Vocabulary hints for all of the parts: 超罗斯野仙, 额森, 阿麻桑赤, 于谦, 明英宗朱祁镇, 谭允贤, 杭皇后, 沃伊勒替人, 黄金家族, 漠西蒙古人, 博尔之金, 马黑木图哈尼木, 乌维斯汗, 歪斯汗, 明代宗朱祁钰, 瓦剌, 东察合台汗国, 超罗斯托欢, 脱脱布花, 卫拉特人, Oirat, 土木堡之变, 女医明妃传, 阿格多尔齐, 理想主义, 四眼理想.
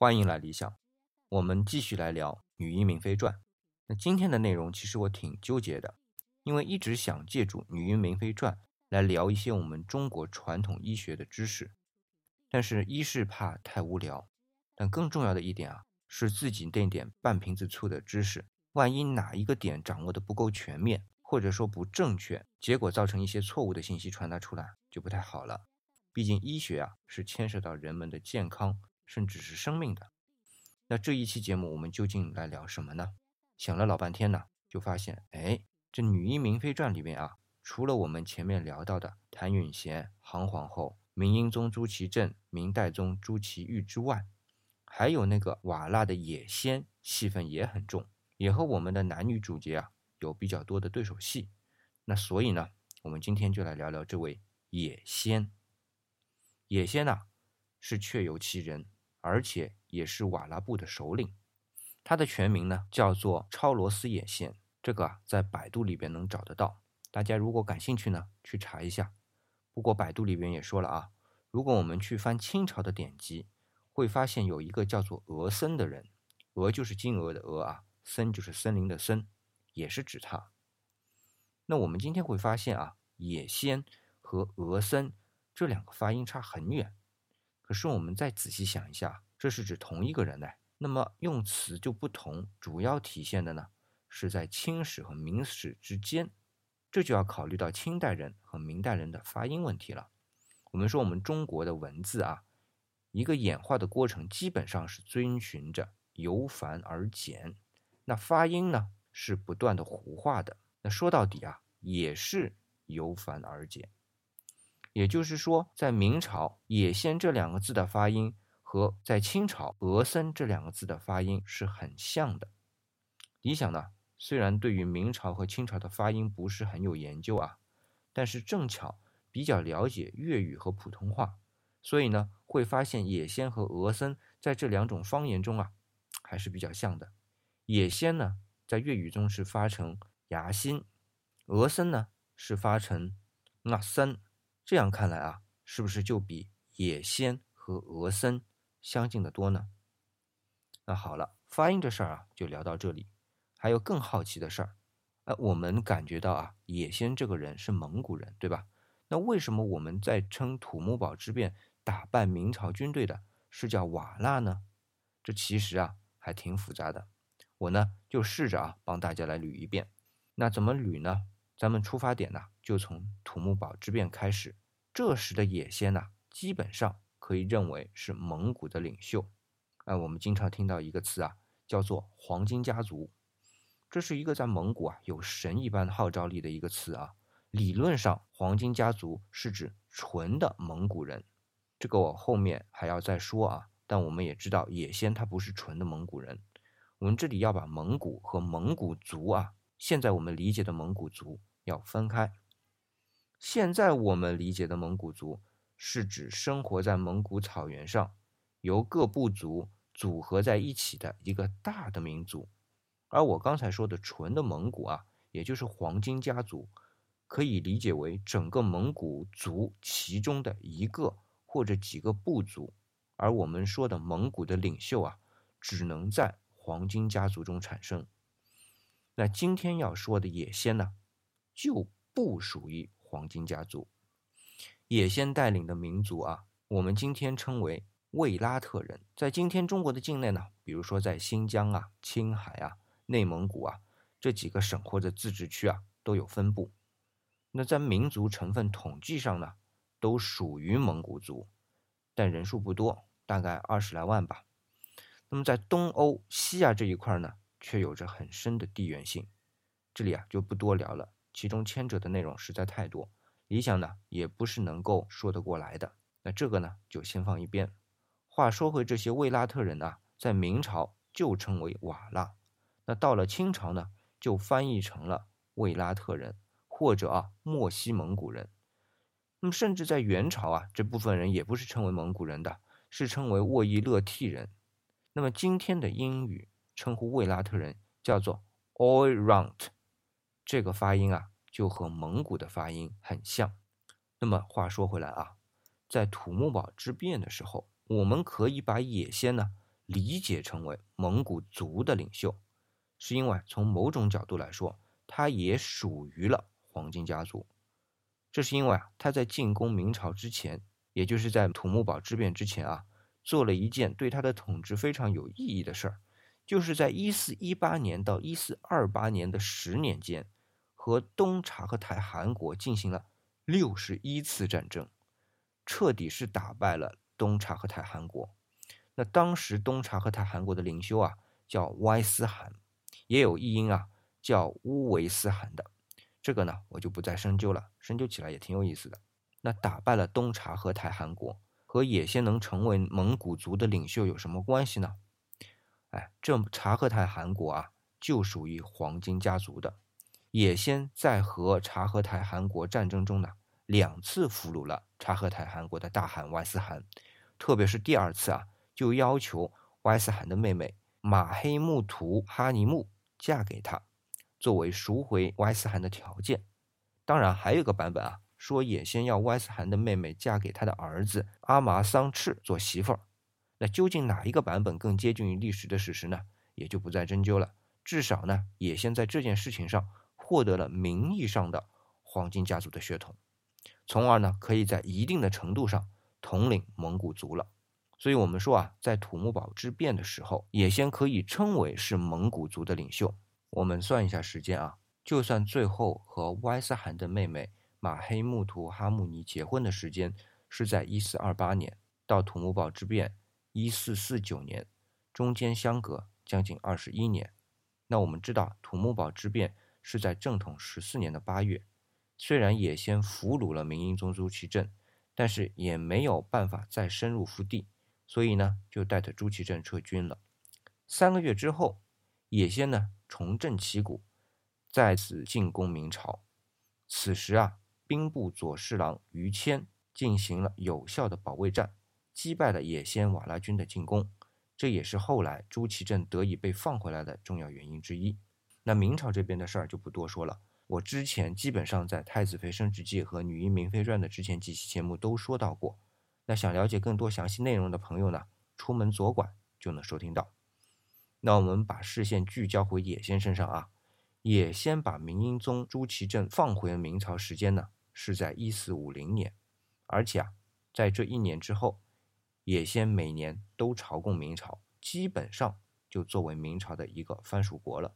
欢迎来理想，我们继续来聊《女医明妃传》。那今天的内容其实我挺纠结的，因为一直想借助《女医明妃传》来聊一些我们中国传统医学的知识，但是一是怕太无聊，但更重要的一点啊，是自己那点半瓶子醋的知识，万一哪一个点掌握的不够全面，或者说不正确，结果造成一些错误的信息传达出来，就不太好了。毕竟医学啊，是牵涉到人们的健康，甚至是生命的。那这一期节目我们究竟来聊什么呢？想了老半天呢，就发现，这《女医明妃传》里面啊，除了我们前面聊到的谭允贤、杭皇后、明英宗朱祁镇、明代宗朱祁钰之外，还有那个瓦剌的野仙戏份也很重，也和我们的男女主角啊有比较多的对手戏。那所以呢，我们今天就来聊聊这位野仙。野仙啊，是确有其人，而且也是瓦剌部的首领。他的全名呢叫做超罗斯野仙，这个啊在百度里边能找得到，大家如果感兴趣呢去查一下。不过百度里边也说了啊，如果我们去翻清朝的典籍，会发现有一个叫做额森的人，额就是金额的额啊，森就是森林的森，也是指他。那我们今天会发现啊，野仙和额森这两个发音差很远，可是我们再仔细想一下，这是指同一个人呢。那么用词就不同，主要体现的呢是在清史和明史之间，这就要考虑到清代人和明代人的发音问题了。我们说我们中国的文字啊，一个演化的过程基本上是遵循着由繁而简，那发音呢是不断的糊化的，那说到底啊也是由繁而简。也就是说，在明朝野仙这两个字的发音和在清朝额森这两个字的发音是很像的。理想呢虽然对于明朝和清朝的发音不是很有研究啊，但是正巧比较了解粤语和普通话，所以呢会发现野仙和额森在这两种方言中啊还是比较像的。野仙呢在粤语中是发成牙心，额森呢是发成牙森，这样看来啊，是不是就比野仙和额森相近的多呢？那好了，发音这事儿啊就聊到这里。还有更好奇的事儿，我们感觉到啊野仙这个人是蒙古人对吧？那为什么我们在称土木堡之变打败明朝军队的是叫瓦剌呢？这其实啊还挺复杂的，我呢就试着啊帮大家来捋一遍。那怎么捋呢？咱们出发点呢就从土木堡之变开始。这时的野仙呢基本上可以认为是蒙古的领袖。我们经常听到一个词啊叫做黄金家族，这是一个在蒙古啊有神一般号召力的一个词啊。理论上黄金家族是指纯的蒙古人，这个我后面还要再说啊，但我们也知道野仙他不是纯的蒙古人，我们这里要把蒙古和蒙古族啊，现在我们理解的蒙古族要分开。现在我们理解的蒙古族是指生活在蒙古草原上，由各部族组合在一起的一个大的民族，而我刚才说的纯的蒙古啊，也就是黄金家族，可以理解为整个蒙古族其中的一个或者几个部族，而我们说的蒙古的领袖啊，只能在黄金家族中产生。那今天要说的野仙呢，就不属于黄金家族。野仙带领的民族啊，我们今天称为卫拉特人。在今天中国的境内呢，比如说在新疆啊、青海啊、内蒙古啊这几个省或者自治区啊都有分布。那在民族成分统计上呢，都属于蒙古族，但人数不多，大概20来万吧。那么在东欧、西亚这一块呢，却有着很深的地缘性。这里啊就不多聊了，其中牵扯的内容实在太多，理想呢也不是能够说得过来的。那这个呢就先放一边。话说回这些卫拉特人啊，在明朝就称为瓦剌，那到了清朝呢就翻译成了卫拉特人或者啊漠西蒙古人。那么甚至在元朝啊，这部分人也不是称为蒙古人的，是称为沃伊勒替人。那么今天的英语称呼卫拉特人叫做 Oirat， 这个发音啊就和蒙古的发音很像。那么话说回来啊，在土木堡之变的时候，我们可以把野仙呢理解成为蒙古族的领袖，是因为从某种角度来说，他也属于了黄金家族。这是因为他在进攻明朝之前，也就是在土木堡之变之前啊，做了一件对他的统治非常有意义的事儿，就是在1418年到1428年的10年间，和东察合台汗国进行了61次战争，彻底是打败了东察合台汗国。那当时东察合台汗国的领袖啊叫歪斯汗，也有译音啊叫乌维斯汗的，这个呢我就不再深究了，深究起来也挺有意思的。那打败了东察合台汗国和也先能成为蒙古族的领袖有什么关系呢？哎，这察合台汗国啊就属于黄金家族的。也先在和察合台汗国战争中呢，2次俘虏了察合台汗国的大汗歪斯汗，特别是第2次啊，就要求歪斯汗的妹妹马黑木图哈尼木嫁给他，作为赎回歪斯汗的条件。当然还有一个版本啊，说也先要歪斯汗的妹妹嫁给他的儿子阿麻桑赤做媳妇儿。那究竟哪一个版本更接近于历史的事实呢？也就不再深究了。至少呢，也先在这件事情上获得了名义上的黄金家族的血统，从而呢可以在一定的程度上统领蒙古族了。所以我们说啊，在土木堡之变的时候，也先可以称为是蒙古族的领袖。我们算一下时间啊，就算最后和歪斯汗的妹妹马黑木图哈木尼结婚的时间是在1428年，到土木堡之变1449年，中间相隔将近21年。那我们知道土木堡之变是在正统14年的8月，虽然也先俘虏了明英宗朱祁镇，但是也没有办法再深入腹地，所以呢就带着朱祁镇撤军了。3个月之后，也先呢重振旗鼓，再次进攻明朝。此时啊，兵部左侍郎于谦进行了有效的保卫战，击败了也先瓦剌军的进攻，这也是后来朱祁镇得以被放回来的重要原因之一。那明朝这边的事儿就不多说了，我之前基本上在《太子妃升职记》和《女医明妃传》的之前几期节目都说到过。那想了解更多详细内容的朋友呢，出门左拐就能收听到。那我们把视线聚焦回也先身上啊，也先把明英宗朱祁镇放回明朝时间呢是在1450年，而且啊，在这1年之后，也先每年都朝贡明朝，基本上就作为明朝的一个藩属国了。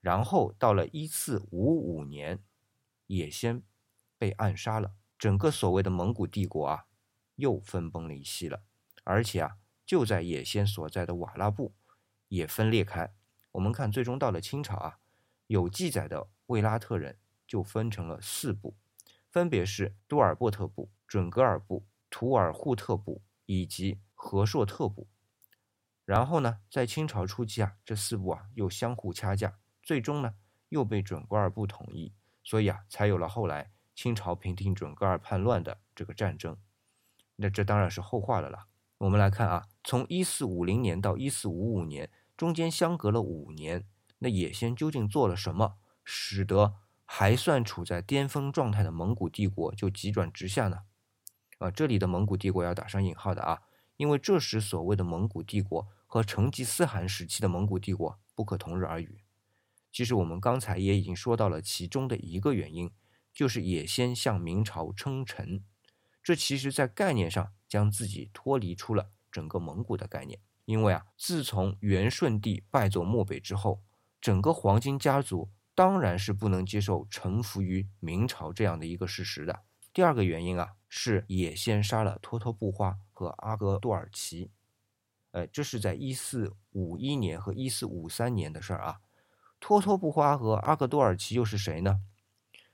然后到了1455年，也先被暗杀了，整个所谓的蒙古帝国啊又分崩离析了，而且啊就在也先所在的瓦剌部也分裂开。我们看最终到了清朝啊，有记载的卫拉特人就分成了4部，分别是都尔伯特部、准格尔部、图尔扈特部以及和硕特部。然后呢，在清朝初期啊，这4部啊又相互掐架，最终呢又被准噶尔部统一，所以啊才有了后来清朝平定准噶尔叛乱的这个战争。那这当然是后话了啦。我们来看啊，从1450年到1455年，中间相隔了5年。那也先究竟做了什么，使得还算处在巅峰状态的蒙古帝国就急转直下呢？这里的蒙古帝国要打上引号的啊，因为这时所谓的蒙古帝国和成吉思汗时期的蒙古帝国不可同日而语。其实我们刚才也已经说到了其中的一个原因，就是也先向明朝称臣，这其实在概念上将自己脱离出了整个蒙古的概念。因为啊，自从元顺帝败走漠北之后，整个黄金家族当然是不能接受臣服于明朝这样的一个事实的。第2个原因啊，是也先杀了脱脱布花和阿格多尔齐，这是在1451年和1453年的事儿啊。脱脱布花和阿格多尔齐又是谁呢？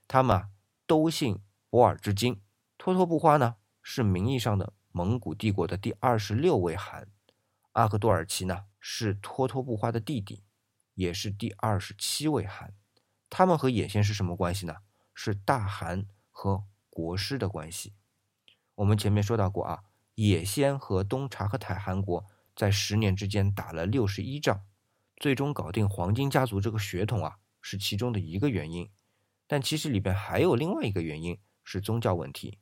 他们都姓博尔之金。脱脱布花呢是名义上的蒙古帝国的第26位汗，阿格多尔齐呢是脱脱布花的弟弟，也是第27位汗。他们和也先是什么关系呢？是大汗和国师的关系。我们前面说到过啊，也先和东察合台汗国在10年之间打了61仗。最终搞定黄金家族这个血统啊，是其中的一个原因。但其实里边还有另外一个原因，是宗教问题。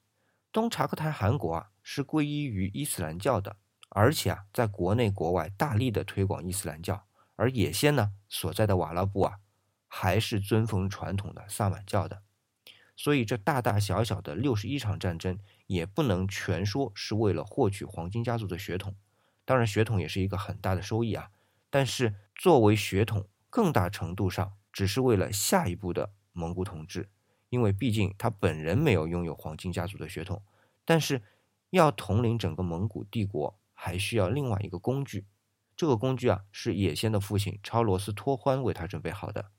东察合台汗国啊是皈依于伊斯兰教的，而且啊，在国内国外大力的推广伊斯兰教。而野先呢所在的瓦剌部啊，还是遵奉传统的萨满教的。所以这大大小小的61场战争也不能全说是为了获取黄金家族的血统，当然血统也是一个很大的收益啊，但是作为血统更大程度上只是为了下一步的蒙古统治，因为毕竟他本人没有拥有黄金家族的血统，但是要统领整个蒙古帝国还需要另外一个工具，这个工具啊是野先的父亲超罗斯托欢为他准备好的。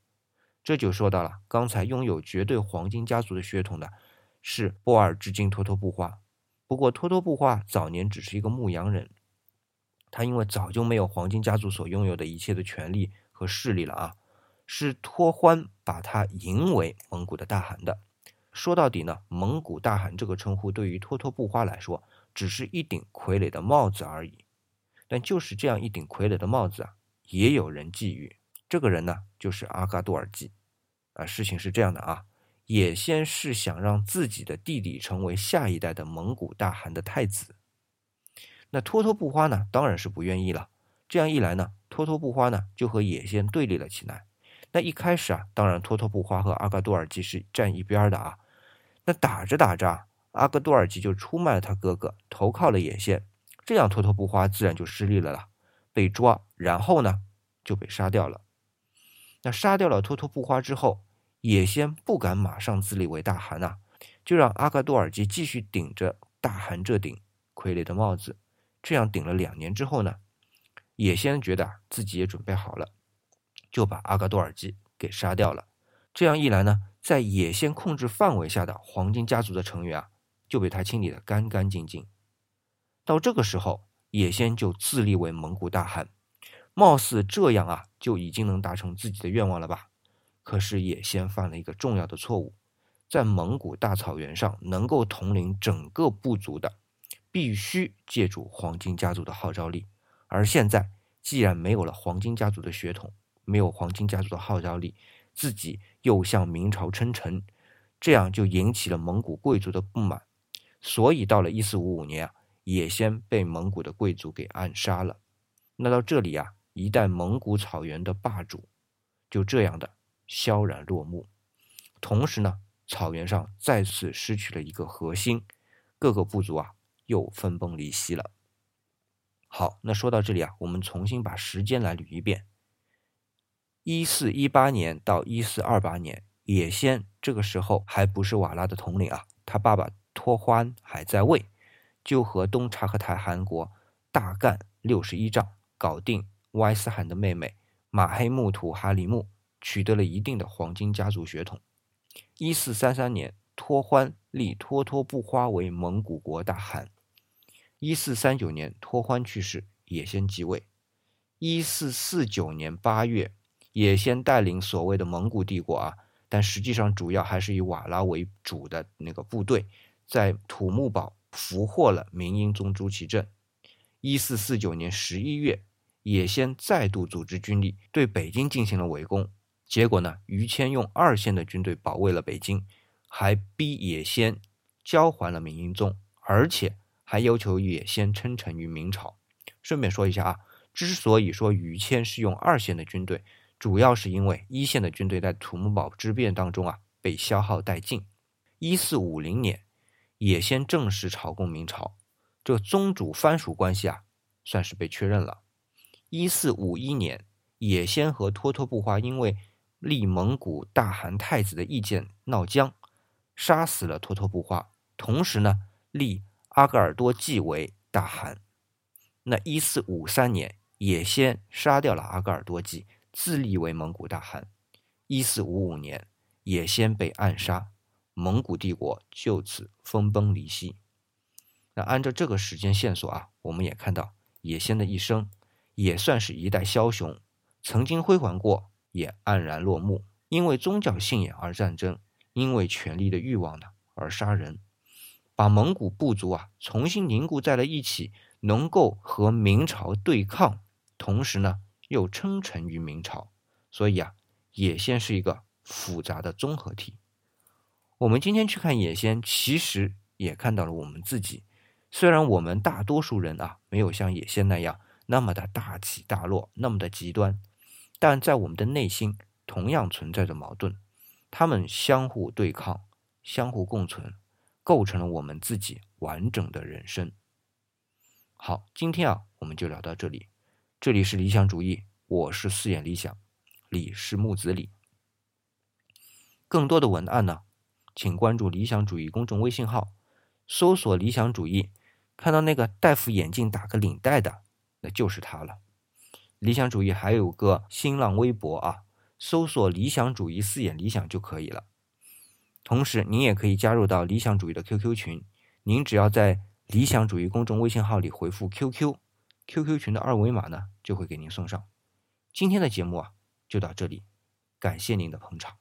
这就说到了刚才拥有绝对黄金家族的血统的是波尔之金托托布花，不过托托布花早年只是一个牧羊人，他因为早就没有黄金家族所拥有的一切的权利和势力了啊，是托欢把他迎为蒙古的大汗的。说到底呢，蒙古大汗这个称呼对于托托布花来说只是一顶傀儡的帽子而已，但就是这样一顶傀儡的帽子啊，也有人觊觎。这个人呢就是阿嘎多尔济啊，事情是这样的啊，也先是想让自己的弟弟成为下一代的蒙古大汗的太子。那托托布花呢当然是不愿意了，这样一来呢，托托布花呢就和也先对立了起来。那一开始啊，当然托托布花和阿嘎多尔济是站一边的啊。那打着打着，阿嘎多尔济就出卖了他哥哥，投靠了也先，这样托托布花自然就失利了啦，被抓，然后呢就被杀掉了。那杀掉了托托布花之后，也先不敢马上自立为大汗啊，就让阿嘎多尔济继续顶着大汗这顶傀儡的帽子，这样顶了2年之后呢，也先觉得自己也准备好了，就把阿嘎多尔济给杀掉了。这样一来呢，在也先控制范围下的黄金家族的成员啊，就被他清理得干干净净。到这个时候，也先就自立为蒙古大汗，貌似这样啊就已经能达成自己的愿望了吧。可是也先犯了一个重要的错误，在蒙古大草原上能够统领整个部族的必须借助黄金家族的号召力，而现在既然没有了黄金家族的血统，没有黄金家族的号召力，自己又向明朝称臣，这样就引起了蒙古贵族的不满。所以到了1455年啊，也先被蒙古的贵族给暗杀了。那到这里啊，一代蒙古草原的霸主就这样的萧然落幕。同时呢，草原上再次失去了一个核心，各个部族啊又分崩离析了。好，那说到这里啊，我们重新把时间来捋一遍。1418年到1428年，也先这个时候还不是瓦剌的统领啊，他爸爸托欢还在位，就和东察合台汗国大干61仗，搞定歪斯汗的妹妹马黑木图哈里木，取得了一定的黄金家族血统。1433年，托欢立托托布花为蒙古国大汗。1439年，托欢去世，也先即位。1449年8月，也先带领所谓的蒙古帝国啊，但实际上主要还是以瓦剌为主的那个部队，在土木堡俘获了明英宗朱祁镇。1449年11月，也先再度组织军力对北京进行了围攻，结果呢，于谦用2线的军队保卫了北京，还逼也先交还了明英宗，而且还要求也先称臣于明朝。顺便说一下啊，之所以说于谦是用2线的军队，主要是因为1线的军队在土木堡之变当中啊被消耗殆尽。1450年，也先正式朝贡明朝，这个宗主藩属关系啊算是被确认了。1451年，也先和托托布花因为立蒙古大汗太子的意见闹僵，杀死了托托布花，同时呢立阿噶尔多济为大汗。那1453年，也先杀掉了阿噶尔多济，自立为蒙古大汗。1455年，也先被暗杀，蒙古帝国就此分崩离析。那按照这个时间线索啊，我们也看到也先的一生也算是一代枭雄，曾经辉煌过，也黯然落幕。因为宗教信仰而战争，因为权力的欲望呢而杀人，把蒙古部族啊重新凝固在了一起，能够和明朝对抗，同时呢又称臣于明朝。所以啊，也先是一个复杂的综合体。我们今天去看也先，其实也看到了我们自己。虽然我们大多数人啊，没有像野仙那样那么的大起大落，那么的极端，但在我们的内心同样存在着矛盾，他们相互对抗，相互共存，构成了我们自己完整的人生。好，今天啊，我们就聊到这里。这里是理想主义，我是四眼理想，李是木子李。更多的文案呢，请关注理想主义公众微信号，搜索理想主义，看到那个戴副眼镜打个领带的，那就是他了。理想主义还有个新浪微博啊，搜索理想主义四眼理想就可以了。同时您也可以加入到理想主义的 QQ 群，您只要在理想主义公众微信号里回复 QQ 群的二维码呢，就会给您送上。今天的节目啊，就到这里，感谢您的捧场。